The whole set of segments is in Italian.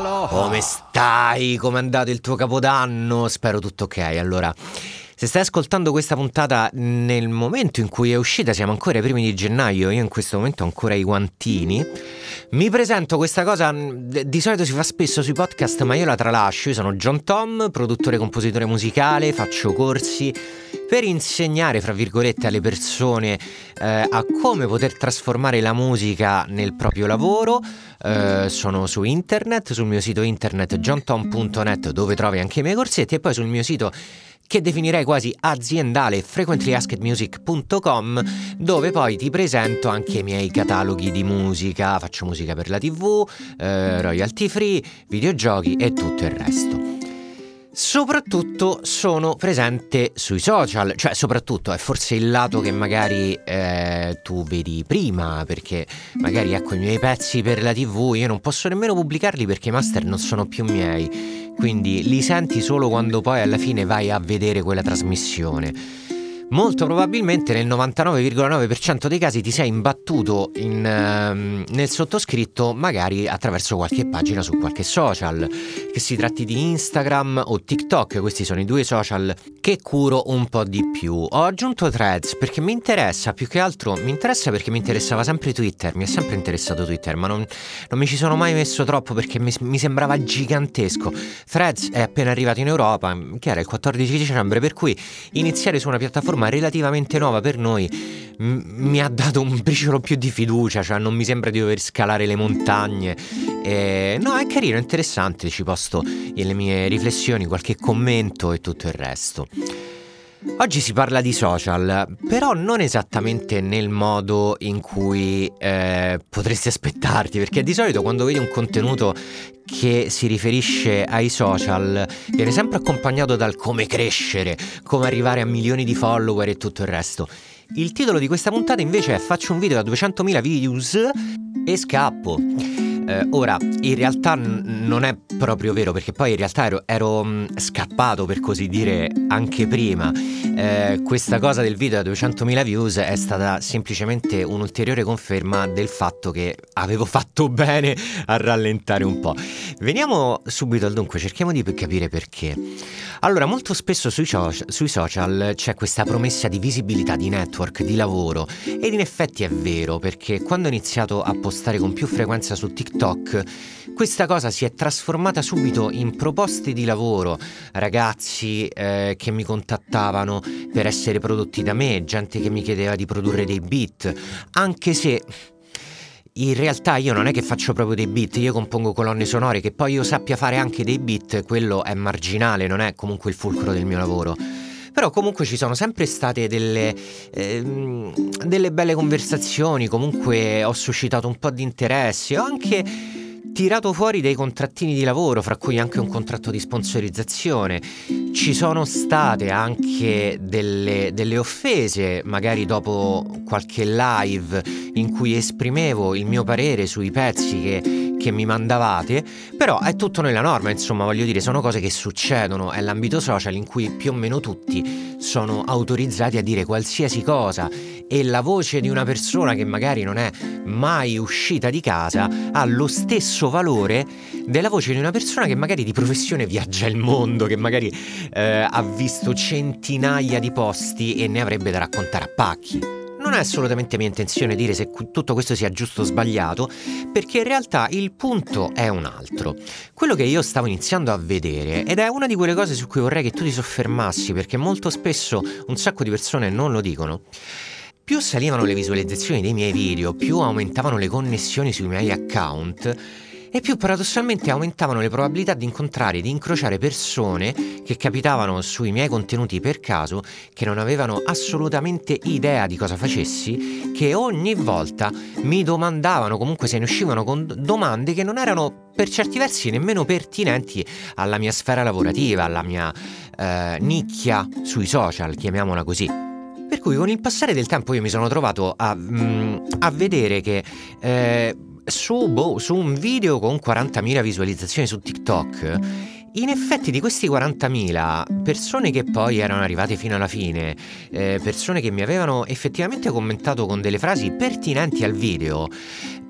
Aloha. Come stai? Come è andato il tuo capodanno? Spero tutto ok. Allora, se stai ascoltando questa puntata nel momento in cui è uscita, siamo ancora ai primi di gennaio, io in questo momento ho ancora i guantini. Mi presento, questa cosa di solito si fa spesso sui podcast, ma io la tralascio. Io sono Jontom, produttore e compositore musicale, faccio corsi per insegnare, fra virgolette, alle persone a come poter trasformare la musica nel proprio lavoro. Sono su internet, sul mio sito internet jontom.net, dove trovi anche i miei corsetti, e poi sul mio sito che definirei quasi aziendale, frequentlyaskedmusic.com, dove poi ti presento anche i miei cataloghi di musica. Faccio musica per la TV, royalty free, videogiochi e tutto il resto. Soprattutto sono presente sui social, cioè soprattutto è forse il lato che magari tu vedi prima, perché magari, ecco, i miei pezzi per la TV io non posso nemmeno pubblicarli perché i master non sono più miei, quindi li senti solo quando poi alla fine vai a vedere quella trasmissione. Molto probabilmente nel 99,9% dei casi ti sei imbattuto nel sottoscritto, magari attraverso qualche pagina su qualche social, che si tratti di Instagram o TikTok. Questi sono i due social che curo un po' di più. Ho aggiunto Threads perché mi interessa, più che altro mi interessa perché mi interessava sempre Twitter, mi è sempre interessato Twitter, ma non mi ci sono mai messo troppo perché mi sembrava gigantesco. Threads è appena arrivato in Europa, che era il 14 dicembre, per cui iniziare su una piattaforma relativamente nuova per noi mi ha dato un briciolo più di fiducia, cioè non mi sembra di dover scalare le montagne. No, è carino, è interessante, ci posto le mie riflessioni, qualche commento e tutto il resto. Oggi si parla di social, però non esattamente nel modo in cui potresti aspettarti, perché di solito quando vedi un contenuto che si riferisce ai social viene sempre accompagnato dal come crescere, come arrivare a milioni di follower e tutto il resto. Il titolo di questa puntata invece è "Faccio un video da 200.000 views e scappo". Ora, in realtà non è proprio vero, perché poi in realtà ero scappato, per così dire, anche prima. Questa cosa del video da 200.000 views è stata semplicemente un'ulteriore conferma del fatto che avevo fatto bene a rallentare un po'. Veniamo subito al dunque, cerchiamo di capire perché. Allora, molto spesso sui social c'è questa promessa di visibilità, di network, di lavoro, ed in effetti è vero, perché quando ho iniziato a postare con più frequenza su TikTok, questa cosa si è trasformata subito in proposte di lavoro, ragazzi che mi contattavano per essere prodotti da me, gente che mi chiedeva di produrre dei beat, anche se in realtà io non è che faccio proprio dei beat, io compongo colonne sonore. Che poi io sappia fare anche dei beat, quello è marginale, non è comunque il fulcro del mio lavoro. Però comunque ci sono sempre state delle belle conversazioni, comunque ho suscitato un po' di interesse, ho anche tirato fuori dei contrattini di lavoro, fra cui anche un contratto di sponsorizzazione. Ci sono state anche delle offese, magari dopo qualche live in cui esprimevo il mio parere sui pezzi che mi mandavate, però è tutto nella norma, insomma, voglio dire, sono cose che succedono, è l'ambito social in cui più o meno tutti sono autorizzati a dire qualsiasi cosa, e la voce di una persona che magari non è mai uscita di casa ha lo stesso valore della voce di una persona che magari di professione viaggia il mondo, che magari ha visto centinaia di posti e ne avrebbe da raccontare a pacchi. Non è assolutamente mia intenzione dire se tutto questo sia giusto o sbagliato, perché in realtà il punto è un altro. Quello che io stavo iniziando a vedere, ed è una di quelle cose su cui vorrei che tu ti soffermassi, perché molto spesso un sacco di persone non lo dicono, più salivano le visualizzazioni dei miei video, più aumentavano le connessioni sui miei account, e più paradossalmente aumentavano le probabilità di incontrare, di incrociare persone che capitavano sui miei contenuti per caso, che non avevano assolutamente idea di cosa facessi, che ogni volta mi domandavano, comunque se ne uscivano con domande che non erano per certi versi nemmeno pertinenti alla mia sfera lavorativa, alla mia nicchia sui social, chiamiamola così. Per cui con il passare del tempo io mi sono trovato a vedere che su un video con 40.000 visualizzazioni su TikTok, in effetti di questi 40.000 persone che poi erano arrivate fino alla fine, persone che mi avevano effettivamente commentato con delle frasi pertinenti al video,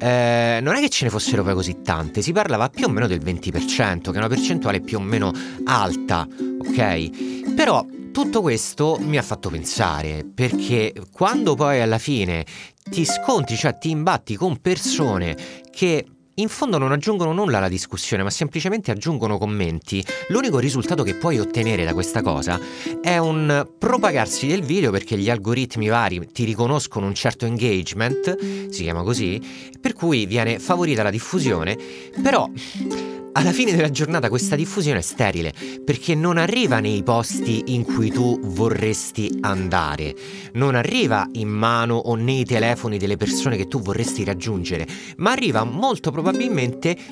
non è che ce ne fossero poi così tante, si parlava più o meno del 20%, che è una percentuale più o meno alta, ok? Però tutto questo mi ha fatto pensare, perché quando poi alla fine ti scontri, cioè ti imbatti con persone che in fondo non aggiungono nulla alla discussione, ma semplicemente aggiungono commenti, l'unico risultato che puoi ottenere da questa cosa è un propagarsi del video, perché gli algoritmi vari ti riconoscono un certo engagement, si chiama così, per cui viene favorita la diffusione, però alla fine della giornata questa diffusione è sterile, perché non arriva nei posti in cui tu vorresti andare, non arriva in mano o nei telefoni delle persone che tu vorresti raggiungere, ma arriva molto probabilmente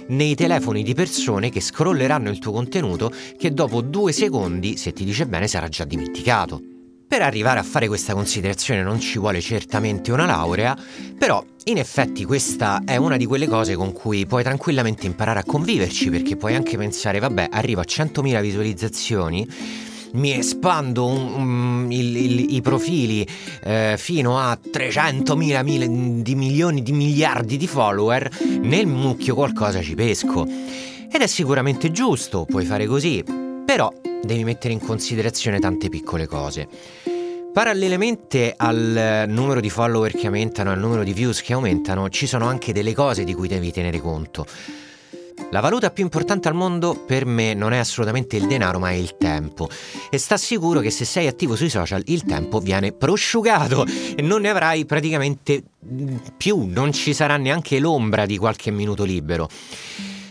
nei telefoni di persone che scrolleranno il tuo contenuto, che dopo 2 secondi, se ti dice bene, sarà già dimenticato. Per arrivare a fare questa considerazione non ci vuole certamente una laurea, però in effetti questa è una di quelle cose con cui puoi tranquillamente imparare a conviverci, perché puoi anche pensare, vabbè, arrivo a 100.000 visualizzazioni, mi espando i profili fino a 300.000 di milioni di miliardi di follower, nel mucchio qualcosa ci pesco. Ed è sicuramente giusto, puoi fare così, però devi mettere in considerazione tante piccole cose. Parallelamente al numero di follower che aumentano, al numero di views che aumentano, ci sono anche delle cose di cui devi tenere conto. La valuta più importante al mondo per me non è assolutamente il denaro, ma è il tempo. E sta sicuro che se sei attivo sui social il tempo viene prosciugato e non ne avrai praticamente più, non ci sarà neanche l'ombra di qualche minuto libero.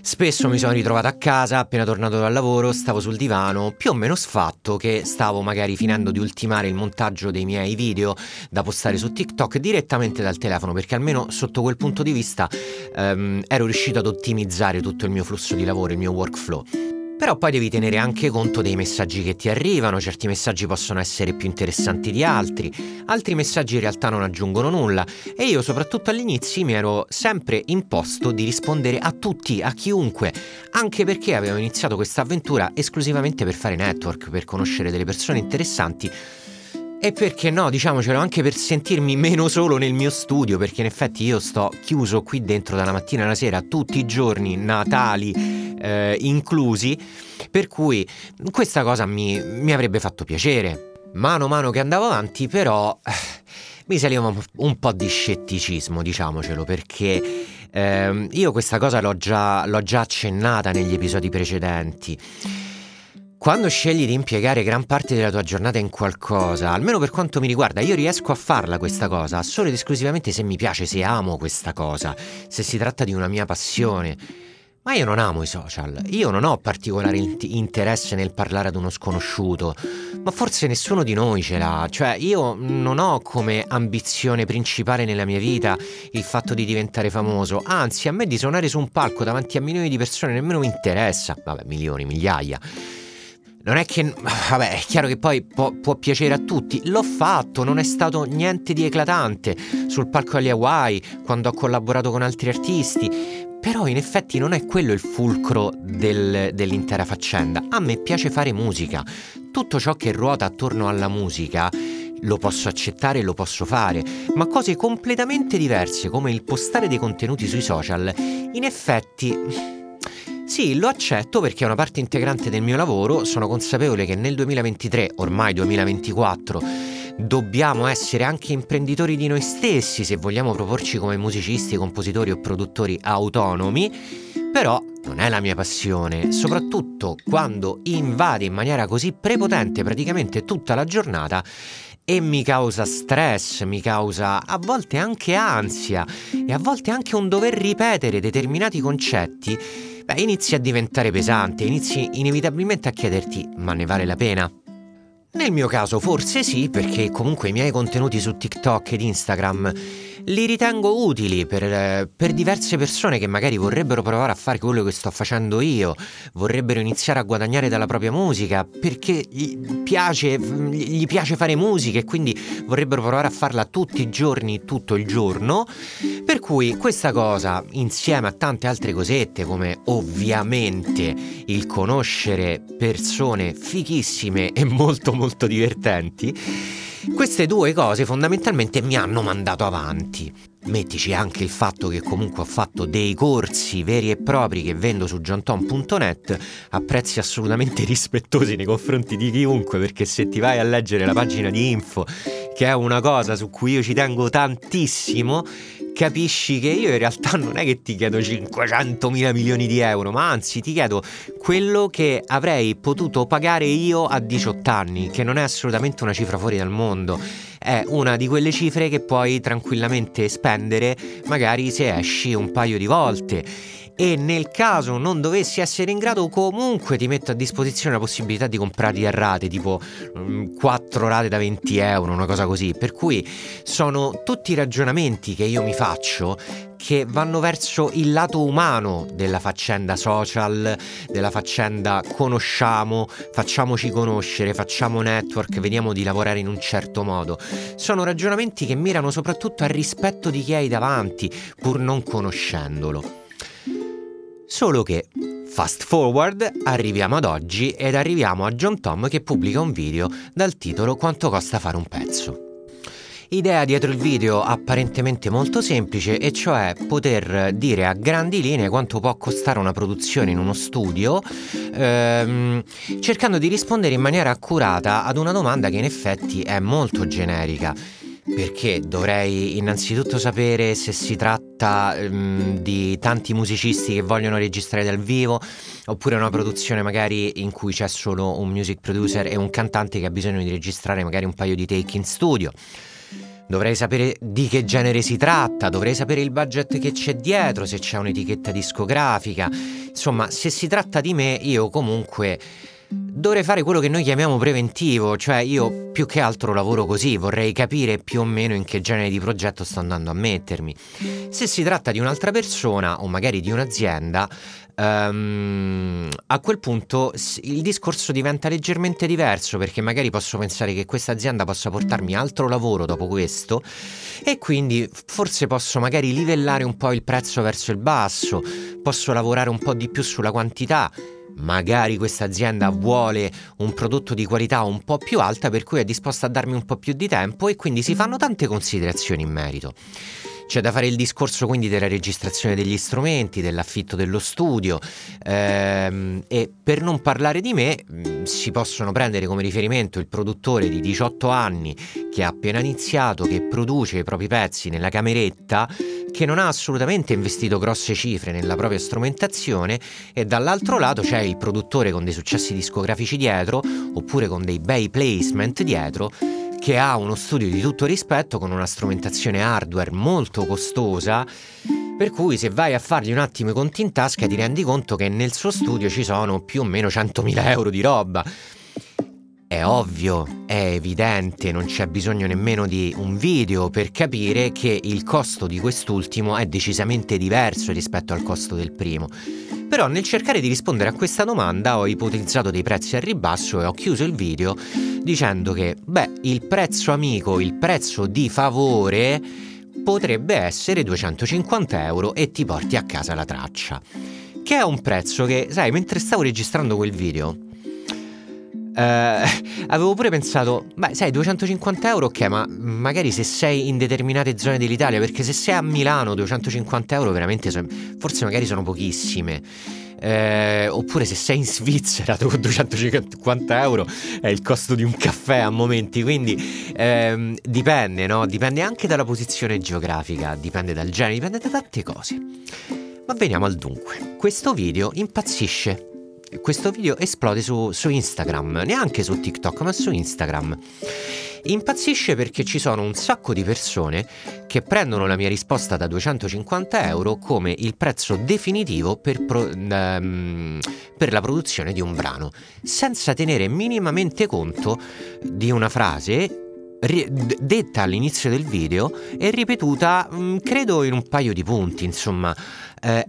Spesso mi sono ritrovato a casa, appena tornato dal lavoro, stavo sul divano, più o meno sfatto, che stavo magari finendo di ultimare il montaggio dei miei video da postare su TikTok direttamente dal telefono, perché almeno sotto quel punto di vista ero riuscito ad ottimizzare tutto il mio flusso di lavoro, il mio workflow. Però poi devi tenere anche conto dei messaggi che ti arrivano, certi messaggi possono essere più interessanti di altri messaggi in realtà non aggiungono nulla, e io soprattutto all'inizio mi ero sempre imposto di rispondere a tutti, a chiunque, anche perché avevo iniziato questa avventura esclusivamente per fare network, per conoscere delle persone interessanti e, perché no, diciamocelo, anche per sentirmi meno solo nel mio studio, perché in effetti io sto chiuso qui dentro dalla mattina alla sera, tutti i giorni, Natali inclusi, per cui questa cosa mi avrebbe fatto piacere. Mano mano che andavo avanti però mi saliva un po' di scetticismo, diciamocelo, perché io questa cosa l'ho già accennata negli episodi precedenti. Quando scegli di impiegare gran parte della tua giornata in qualcosa, almeno per quanto mi riguarda, io riesco a farla questa cosa solo ed esclusivamente se mi piace, se amo questa cosa, se si tratta di una mia passione. Ma io non amo i social, io non ho particolare interesse nel parlare ad uno sconosciuto, ma forse nessuno di noi ce l'ha, cioè io non ho come ambizione principale nella mia vita il fatto di diventare famoso, anzi a me di suonare su un palco davanti a milioni di persone nemmeno mi interessa, vabbè milioni, migliaia. Non è che, vabbè, è chiaro che poi può piacere a tutti, l'ho fatto, non è stato niente di eclatante, sul palco agli Hawaii, quando ho collaborato con altri artisti, però in effetti non è quello il fulcro dell'intera faccenda. A me piace fare musica, tutto ciò che ruota attorno alla musica lo posso accettare e lo posso fare, ma cose completamente diverse come il postare dei contenuti sui social, in effetti sì, lo accetto perché è una parte integrante del mio lavoro, sono consapevole che nel 2023, ormai 2024, dobbiamo essere anche imprenditori di noi stessi se vogliamo proporci come musicisti, compositori o produttori autonomi, però non è la mia passione, soprattutto quando invade in maniera così prepotente praticamente tutta la giornata e mi causa stress, mi causa a volte anche ansia e a volte anche un dover ripetere determinati concetti. Beh, inizi a diventare pesante, inizi inevitabilmente a chiederti, ma ne vale la pena? Nel mio caso forse sì, perché comunque i miei contenuti su TikTok ed Instagram li ritengo utili per diverse persone che magari vorrebbero provare a fare quello che sto facendo io, vorrebbero iniziare a guadagnare dalla propria musica, perché gli piace fare musica e quindi vorrebbero provare a farla tutti i giorni, tutto il giorno, per cui questa cosa, insieme a tante altre cosette come ovviamente il conoscere persone fichissime e molto molto divertenti, Queste due cose fondamentalmente mi hanno mandato avanti. Mettici anche il fatto che comunque ho fatto dei corsi veri e propri che vendo su jontom.net a prezzi assolutamente rispettosi nei confronti di chiunque, perché se ti vai a leggere la pagina di info, che è una cosa su cui io ci tengo tantissimo, capisci che io in realtà non è che ti chiedo 500.000 milioni di euro, ma anzi ti chiedo quello che avrei potuto pagare io a 18 anni, che non è assolutamente una cifra fuori dal mondo, è una di quelle cifre che puoi tranquillamente spendere magari se esci un paio di volte. E nel caso non dovessi essere in grado, comunque ti metto a disposizione la possibilità di comprarli a rate, tipo 4 rate da 20 euro, una cosa così. Per cui sono tutti ragionamenti che io mi faccio che vanno verso il lato umano della faccenda social, della faccenda conosciamo, facciamoci conoscere, facciamo network, vediamo di lavorare in un certo modo. Sono ragionamenti che mirano soprattutto al rispetto di chi hai davanti, pur non conoscendolo. Solo che, fast forward, arriviamo ad oggi ed arriviamo a Jontom che pubblica un video dal titolo "Quanto costa fare un pezzo". Idea dietro il video apparentemente molto semplice, e cioè poter dire a grandi linee quanto può costare una produzione in uno studio, cercando di rispondere in maniera accurata ad una domanda che in effetti è molto generica. Perché dovrei innanzitutto sapere se si tratta di tanti musicisti che vogliono registrare dal vivo, oppure una produzione magari in cui c'è solo un music producer e un cantante che ha bisogno di registrare magari un paio di take in studio. Dovrei sapere di che genere si tratta, dovrei sapere il budget che c'è dietro, se c'è un'etichetta discografica. Insomma, se si tratta di me, io comunque dovrei fare quello che noi chiamiamo preventivo, cioè io più che altro lavoro così, vorrei capire più o meno in che genere di progetto sto andando a mettermi. Se si tratta di un'altra persona o magari di un'azienda, a quel punto il discorso diventa leggermente diverso, perché magari posso pensare che questa azienda possa portarmi altro lavoro dopo questo, e quindi forse posso magari livellare un po' il prezzo verso il basso, posso lavorare un po' di più sulla quantità. Magari questa azienda vuole un prodotto di qualità un po' più alta, per cui è disposta a darmi un po' più di tempo, e quindi si fanno tante considerazioni in merito. C'è da fare il discorso quindi della registrazione degli strumenti, dell'affitto dello studio, e per non parlare di me si possono prendere come riferimento il produttore di 18 anni che ha appena iniziato, che produce i propri pezzi nella cameretta, che non ha assolutamente investito grosse cifre nella propria strumentazione, e dall'altro lato c'è il produttore con dei successi discografici dietro, oppure con dei bei placement dietro, che ha uno studio di tutto rispetto con una strumentazione hardware molto costosa, per cui se vai a fargli un attimo i conti in tasca ti rendi conto che nel suo studio ci sono più o meno 100.000 euro di roba. È ovvio, è evidente, non c'è bisogno nemmeno di un video per capire che il costo di quest'ultimo è decisamente diverso rispetto al costo del primo. Però nel cercare di rispondere a questa domanda ho ipotizzato dei prezzi al ribasso e ho chiuso il video dicendo che, il prezzo amico, il prezzo di favore potrebbe essere 250 euro e ti porti a casa la traccia. Che è un prezzo che, sai, mentre stavo registrando quel video avevo pure pensato, 250 euro, ok, ma magari se sei in determinate zone dell'Italia, perché se sei a Milano 250 euro veramente, forse magari sono pochissime, oppure se sei in Svizzera 250 euro è il costo di un caffè a momenti, quindi dipende, no? Dipende anche dalla posizione geografica, dipende dal genere, dipende da tante cose. Ma veniamo al dunque. Questo video impazzisce. Questo video esplode su Instagram, neanche su TikTok, ma su Instagram. Impazzisce perché ci sono un sacco di persone che prendono la mia risposta da 250 euro come il prezzo definitivo per la produzione di un brano, senza tenere minimamente conto di una frase detta all'inizio del video e ripetuta credo in un paio di punti. Insomma,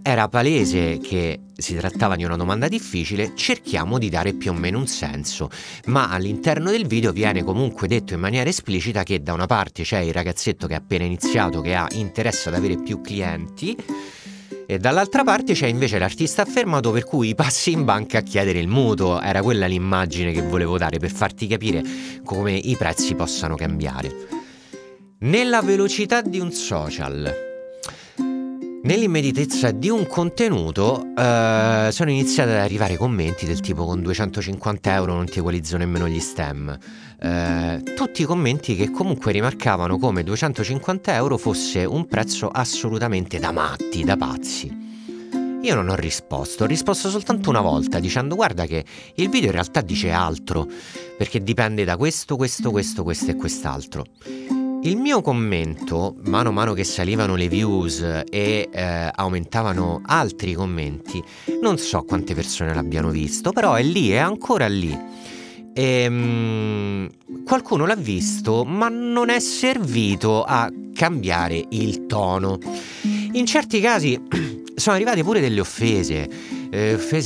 era palese che si trattava di una domanda difficile, cerchiamo di dare più o meno un senso, ma all'interno del video viene comunque detto in maniera esplicita che da una parte c'è il ragazzetto che è appena iniziato, che ha interesse ad avere più clienti, E dall'altra parte c'è invece l'artista affermato per cui passi in banca a chiedere il mutuo. Era quella l'immagine che volevo dare per farti capire come i prezzi possano cambiare. Nella velocità di un social, nell'immediatezza di un contenuto, sono iniziati ad arrivare commenti del tipo: con 250 euro non ti equalizzo nemmeno gli stem. Tutti i commenti che comunque rimarcavano come 250 euro fosse un prezzo assolutamente da matti, da pazzi. Io non ho risposto soltanto una volta dicendo: guarda che il video in realtà dice altro, perché dipende da questo e quest'altro. Il mio commento, mano a mano che salivano le views e aumentavano altri commenti, non so quante persone l'abbiano visto, però è lì, è ancora lì. Qualcuno l'ha visto, ma non è servito a cambiare il tono. In certi casi sono arrivate pure delle offese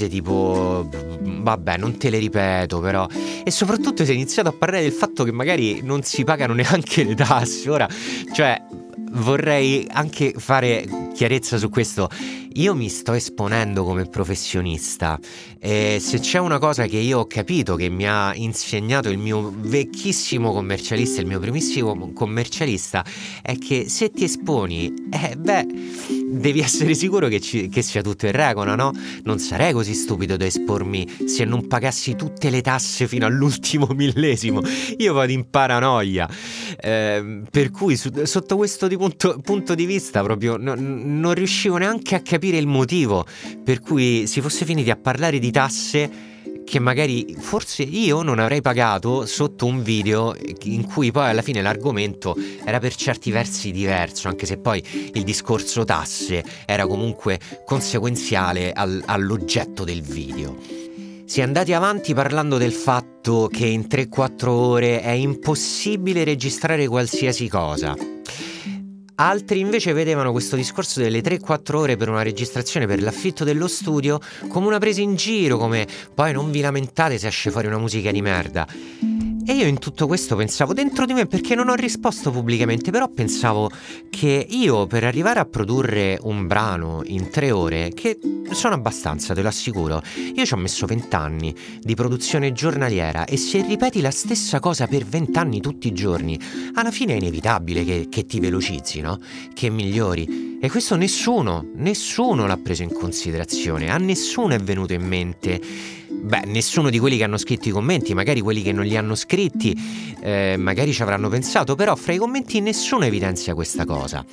tipo: vabbè, non te le ripeto, però. E soprattutto si è iniziato a parlare del fatto che magari non si pagano neanche le tasse. Ora, cioè, vorrei anche fare chiarezza su questo. Io mi sto esponendo come professionista e se c'è una cosa che io ho capito, che mi ha insegnato il mio vecchissimo commercialista, il mio primissimo commercialista, è che se ti esponi, devi essere sicuro che sia tutto in regola, no? Non sarei così stupido da espormi se non pagassi tutte le tasse fino all'ultimo millesimo. Io vado in paranoia, per cui sotto questo punto di vista proprio non riuscivo neanche a capire il motivo per cui si fosse finiti a parlare di tasse che magari forse io non avrei pagato sotto un video in cui poi alla fine l'argomento era per certi versi diverso, anche se poi il discorso tasse era comunque conseguenziale all'oggetto del video. Si è andati avanti parlando del fatto che in 3-4 ore è impossibile registrare qualsiasi cosa. Altri invece vedevano questo discorso delle 3-4 ore per una registrazione per l'affitto dello studio come una presa in giro, come poi non vi lamentate se esce fuori una musica di merda. E io in tutto questo pensavo dentro di me, perché non ho risposto pubblicamente, però pensavo che io per arrivare a produrre un brano in 3 ore, che sono abbastanza, te lo assicuro, io ci ho messo 20 anni di produzione giornaliera, e se ripeti la stessa cosa per 20 anni tutti i giorni, alla fine è inevitabile che ti velocizzi, no? Che migliori. E questo nessuno l'ha preso in considerazione, a nessuno è venuto in mente, nessuno di quelli che hanno scritto i commenti, magari quelli che non li hanno scritti, magari ci avranno pensato, però fra i commenti nessuno evidenzia questa cosa.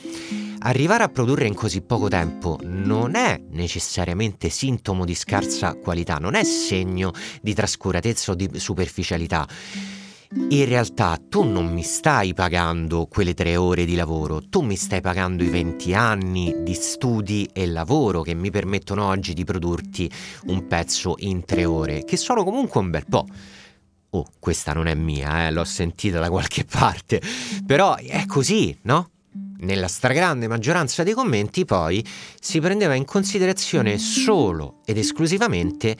Arrivare a produrre in così poco tempo non è necessariamente sintomo di scarsa qualità, non è segno di trascuratezza o di superficialità. In realtà tu non mi stai pagando quelle 3 ore di lavoro, tu mi stai pagando i 20 anni di studi e lavoro che mi permettono oggi di produrti un pezzo in 3 ore, che sono comunque un bel po'. Oh, questa non è mia, l'ho sentita da qualche parte, però è così, no? Nella stragrande maggioranza dei commenti poi si prendeva in considerazione solo ed esclusivamente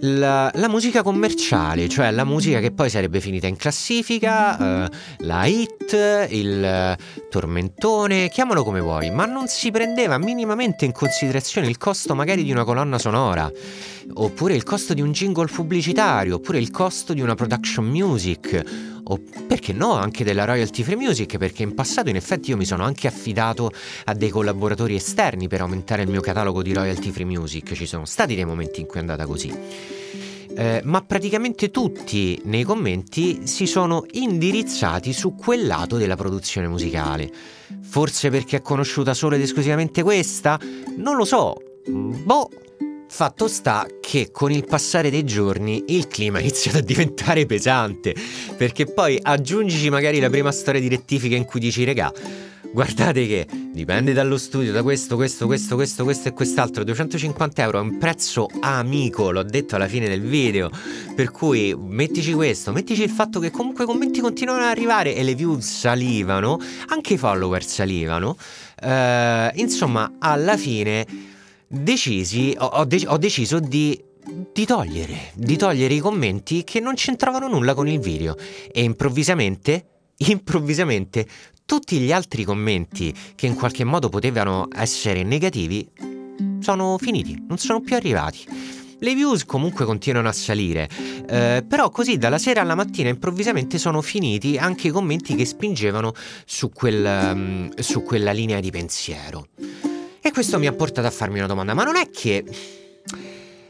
la musica commerciale, cioè la musica che poi sarebbe finita in classifica, la hit, il tormentone, chiamalo come vuoi, ma non si prendeva minimamente in considerazione il costo magari di una colonna sonora, oppure il costo di un jingle pubblicitario, oppure il costo di una production music, o perché no anche della royalty free music, perché in passato in effetti io mi sono anche affidato a dei collaboratori esterni per aumentare il mio catalogo di royalty free music. Ci sono stati dei momenti in cui è andata così, ma praticamente tutti nei commenti si sono indirizzati su quel lato della produzione musicale, forse perché è conosciuta solo ed esclusivamente questa, non lo so, fatto sta che con il passare dei giorni il clima inizia a diventare pesante, perché poi aggiungici magari la prima storia di rettifica in cui dici: regà, guardate che dipende dallo studio, da questo e quest'altro, 250 euro è un prezzo amico, l'ho detto alla fine del video, per cui mettici questo, mettici il fatto che comunque i commenti continuano ad arrivare e le view salivano, anche i follower salivano, insomma alla fine ho deciso di togliere i commenti che non c'entravano nulla con il video, e improvvisamente Tutti gli altri commenti che in qualche modo potevano essere negativi sono finiti, non sono più arrivati. Le views comunque continuano a salire, però così dalla sera alla mattina improvvisamente sono finiti anche i commenti che spingevano su quella linea di pensiero. E questo mi ha portato a farmi una domanda: ma non è che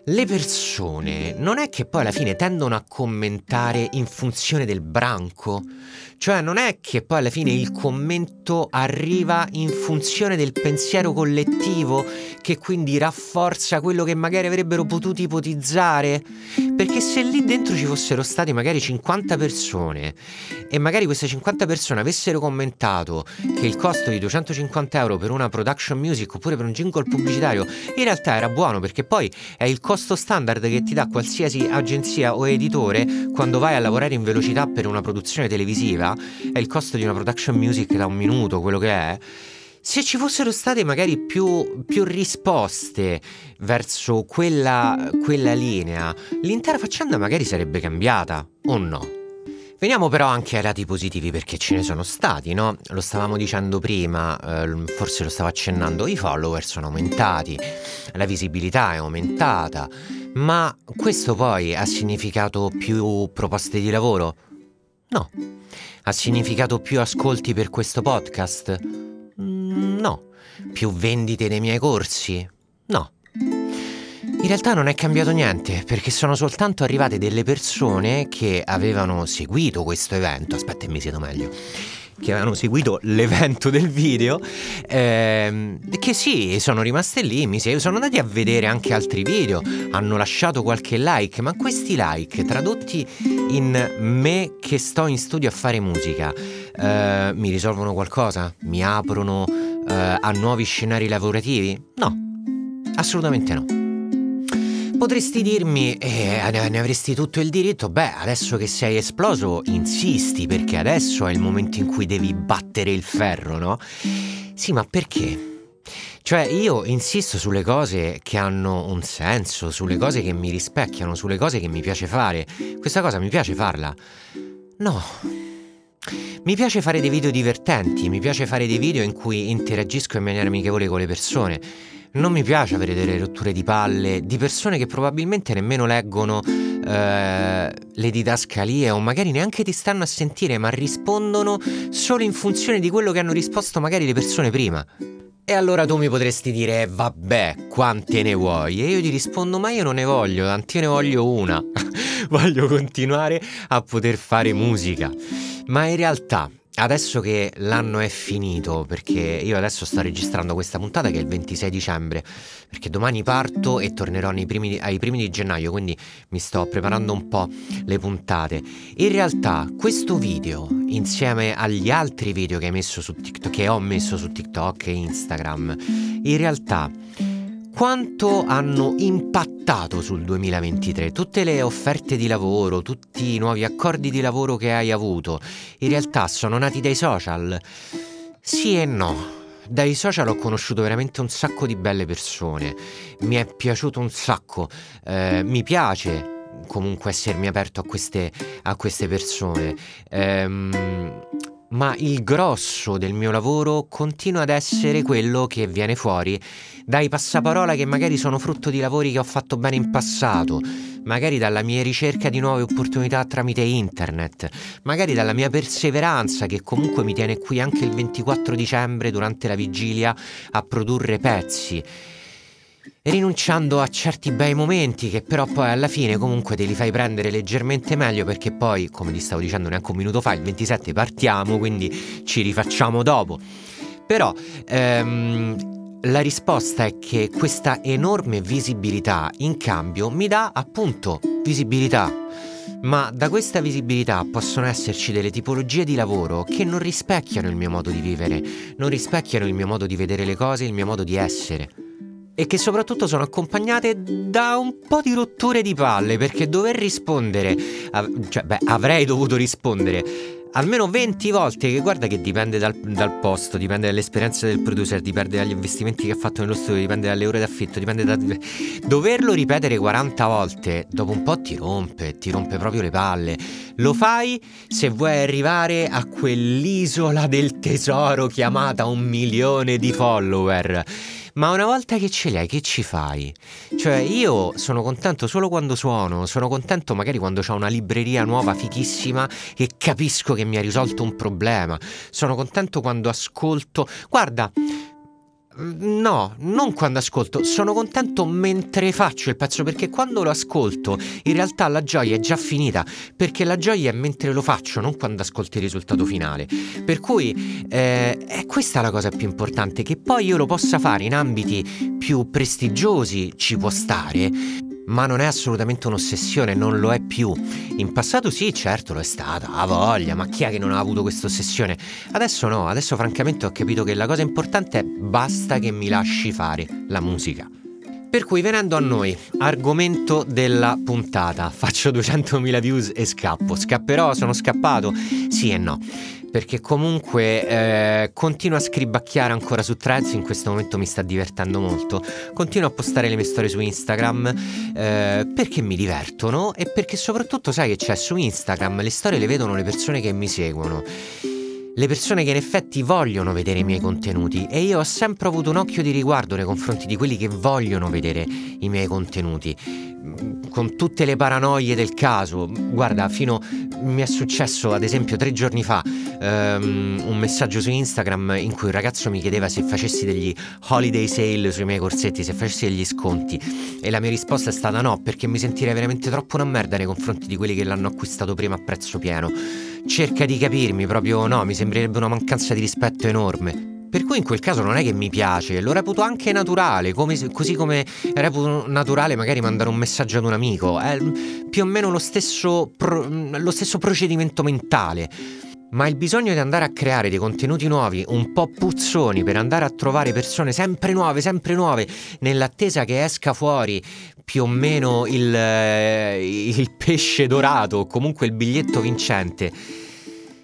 le persone non è che poi alla fine tendono a commentare in funzione del branco? Cioè non è che poi alla fine il commento arriva in funzione del pensiero collettivo, che quindi rafforza quello che magari avrebbero potuto ipotizzare? Perché se lì dentro ci fossero state magari 50 persone e magari queste 50 persone avessero commentato che il costo di 250 euro per una production music oppure per un jingle pubblicitario in realtà era buono, perché poi è il costo standard che ti dà qualsiasi agenzia o editore quando vai a lavorare in velocità per una produzione televisiva, è il costo di una production music da un minuto, quello che è. Se ci fossero state magari più risposte verso quella linea, l'intera faccenda magari sarebbe cambiata, o no? Veniamo però anche ai lati positivi, perché ce ne sono stati, no? Lo stavamo dicendo prima, forse lo stavo accennando, i follower sono aumentati, la visibilità è aumentata, ma questo poi ha significato più proposte di lavoro? No. Ha significato più ascolti per questo podcast? No. Più vendite nei miei corsi? No. In realtà non è cambiato niente, perché sono soltanto arrivate delle persone che avevano seguito questo evento. Aspetta, mi siedo meglio. Che avevano seguito l'evento del video, che sì, sono rimaste lì, sono andati a vedere anche altri video, hanno lasciato qualche like, ma questi like tradotti in me che sto in studio a fare musica mi risolvono qualcosa? Mi aprono a nuovi scenari lavorativi? No, assolutamente no. Potresti dirmi, ne avresti tutto il diritto, beh, adesso che sei esploso insisti, perché adesso è il momento in cui devi battere il ferro, no? Sì, ma perché? Cioè io insisto sulle cose che hanno un senso, sulle cose che mi rispecchiano, sulle cose che mi piace fare. Questa cosa mi piace farla? No. Mi piace fare dei video divertenti, mi piace fare dei video in cui interagisco in maniera amichevole con le persone. Non mi piace avere delle rotture di palle di persone che probabilmente nemmeno leggono le didascalie, o magari neanche ti stanno a sentire, ma rispondono solo in funzione di quello che hanno risposto magari le persone prima. E allora tu mi potresti dire, vabbè, quante ne vuoi? E io ti rispondo, ma io non ne voglio, tanti, io ne voglio una. Voglio continuare a poter fare musica. Ma in realtà, adesso che l'anno è finito, perché io adesso sto registrando questa puntata che è il 26 dicembre, perché domani parto e tornerò ai primi di gennaio, quindi mi sto preparando un po' le puntate. In realtà questo video, insieme agli altri video che ho messo su TikTok e Instagram, in realtà quanto hanno impattato sul 2023? Tutte le offerte di lavoro, tutti i nuovi accordi di lavoro che hai avuto, in realtà sono nati dai social? Sì e no. Dai social ho conosciuto veramente un sacco di belle persone, mi è piaciuto un sacco, mi piace comunque essermi aperto a queste persone, ma il grosso del mio lavoro continua ad essere quello che viene fuori dai passaparola, che magari sono frutto di lavori che ho fatto bene in passato, magari dalla mia ricerca di nuove opportunità tramite internet, magari dalla mia perseveranza che comunque mi tiene qui anche il 24 dicembre durante la vigilia a produrre pezzi, rinunciando a certi bei momenti che però poi alla fine comunque te li fai prendere leggermente meglio, perché poi, come ti stavo dicendo neanche un minuto fa, il 27 partiamo, quindi ci rifacciamo dopo. Però la risposta è che questa enorme visibilità in cambio mi dà appunto visibilità, ma da questa visibilità possono esserci delle tipologie di lavoro che non rispecchiano il mio modo di vivere, non rispecchiano il mio modo di vedere le cose, il mio modo di essere, e che soprattutto sono accompagnate da un po' di rotture di palle, perché dover rispondere, avrei dovuto rispondere almeno 20 volte, che guarda che dipende dal posto, dipende dall'esperienza del producer, dipende dagli investimenti che ha fatto nello studio, dipende dalle ore d'affitto, dipende da... Doverlo ripetere 40 volte dopo un po' ti rompe proprio le palle. Lo fai se vuoi arrivare a quell'isola del tesoro chiamata 1 milione di follower. Ma una volta che ce li hai, che ci fai? Cioè, io sono contento solo quando suono, sono contento magari quando c'ho una libreria nuova fichissima e capisco che mi ha risolto un problema, sono contento quando ascolto... Guarda, no, non quando ascolto, sono contento mentre faccio il pezzo, perché quando lo ascolto in realtà la gioia è già finita, perché la gioia è mentre lo faccio, non quando ascolti il risultato finale. Per cui questa è la cosa più importante, che poi io lo possa fare in ambiti più prestigiosi, ci può stare, ma non è assolutamente un'ossessione, non lo è più. In passato sì, certo, lo è stata, a voglia, ma chi è che non ha avuto questa ossessione? Adesso no, adesso francamente ho capito che la cosa importante è basta che mi lasci fare la musica. Per cui, venendo a noi, argomento della puntata: faccio 200.000 views e scappo. Scapperò? Sono scappato? Sì e no, perché comunque continuo a scribacchiare ancora su Threads, in questo momento mi sta divertendo molto, continuo a postare le mie storie su Instagram perché mi divertono e perché soprattutto sai che c'è su Instagram, le storie le vedono le persone che mi seguono, le persone che in effetti vogliono vedere i miei contenuti, e io ho sempre avuto un occhio di riguardo nei confronti di quelli che vogliono vedere i miei contenuti, con tutte le paranoie del caso. Guarda, mi è successo ad esempio 3 giorni fa un messaggio su Instagram in cui un ragazzo mi chiedeva se facessi degli holiday sale sui miei corsetti, se facessi degli sconti, e la mia risposta è stata no, perché mi sentirei veramente troppo una merda nei confronti di quelli che l'hanno acquistato prima a prezzo pieno. Cerca di capirmi, proprio no, mi sembrerebbe una mancanza di rispetto enorme. Per cui in quel caso non è che mi piace, lo reputo anche naturale, così come reputo naturale magari mandare un messaggio ad un amico. È più o meno lo stesso procedimento mentale. Ma il bisogno di andare a creare dei contenuti nuovi, un po' puzzoni, per andare a trovare persone sempre nuove, nell'attesa che esca fuori più o meno il pesce dorato, o comunque il biglietto vincente,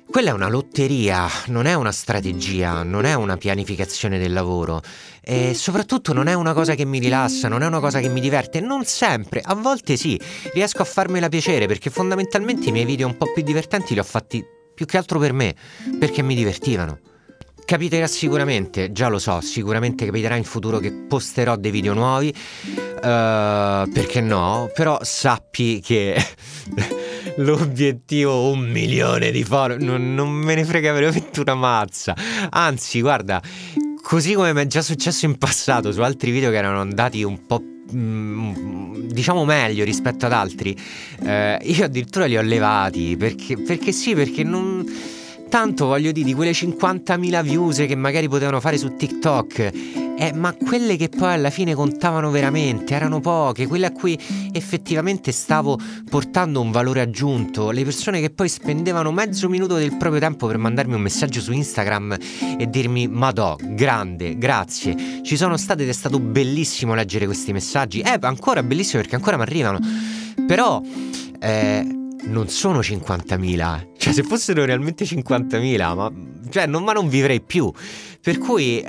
quella è una lotteria, non è una strategia, non è una pianificazione del lavoro, e soprattutto non è una cosa che mi rilassa, non è una cosa che mi diverte. Non sempre, a volte sì, riesco a farmela piacere, perché fondamentalmente i miei video un po' più divertenti li ho fatti più che altro per me, perché mi divertivano. Capiterà sicuramente, già lo so, sicuramente capiterà in futuro che posterò dei video nuovi, perché no, però sappi che... l'obiettivo 1 milione di follower non me ne frega veramente una mazza. Anzi, guarda, così come mi è già successo in passato su altri video che erano andati un po' diciamo meglio rispetto ad altri, io addirittura li ho levati perché sì, perché non... Tanto voglio dire, di quelle 50.000 views che magari potevano fare su TikTok, ma quelle che poi alla fine contavano veramente erano poche, quelle a cui effettivamente stavo portando un valore aggiunto, le persone che poi spendevano mezzo minuto del proprio tempo per mandarmi un messaggio su Instagram e dirmi madò, grande, grazie, ci sono state ed è stato bellissimo leggere questi messaggi, ancora bellissimo perché ancora mi arrivano, però... non sono 50.000, cioè se fossero realmente 50.000 non vivrei più. Per cui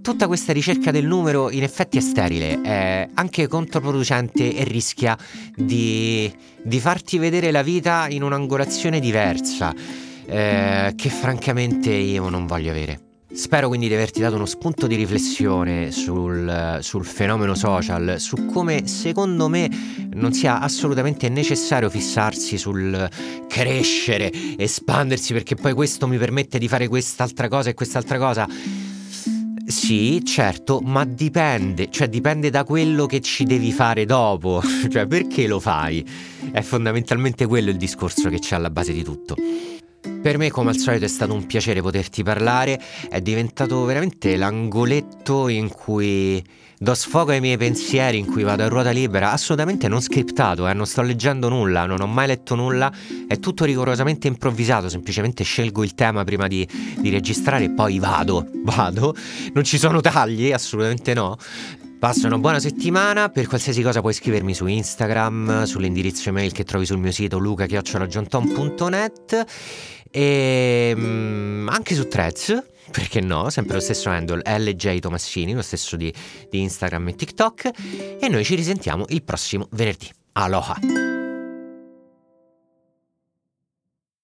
tutta questa ricerca del numero in effetti è sterile, è anche controproducente e rischia di farti vedere la vita in un'angolazione diversa, che francamente io non voglio avere. Spero quindi di averti dato uno spunto di riflessione sul fenomeno social, su come secondo me non sia assolutamente necessario fissarsi sul crescere, espandersi, perché poi questo mi permette di fare quest'altra cosa e quest'altra cosa. Sì, certo, ma dipende da quello che ci devi fare dopo, cioè perché lo fai? È fondamentalmente quello il discorso che c'è alla base di tutto. Per me, come al solito, è stato un piacere poterti parlare, è diventato veramente l'angoletto in cui do sfogo ai miei pensieri, in cui vado a ruota libera, assolutamente non scriptato, non sto leggendo nulla, non ho mai letto nulla, è tutto rigorosamente improvvisato, semplicemente scelgo il tema prima di registrare e poi vado, non ci sono tagli, assolutamente no. Passa una buona settimana. Per qualsiasi cosa puoi scrivermi su Instagram, sull'indirizzo email che trovi sul mio sito luca@jontom.net e anche su Threads, perché no, sempre lo stesso handle ljtomassini, lo stesso di Instagram e TikTok, e noi ci risentiamo il prossimo venerdì. Aloha.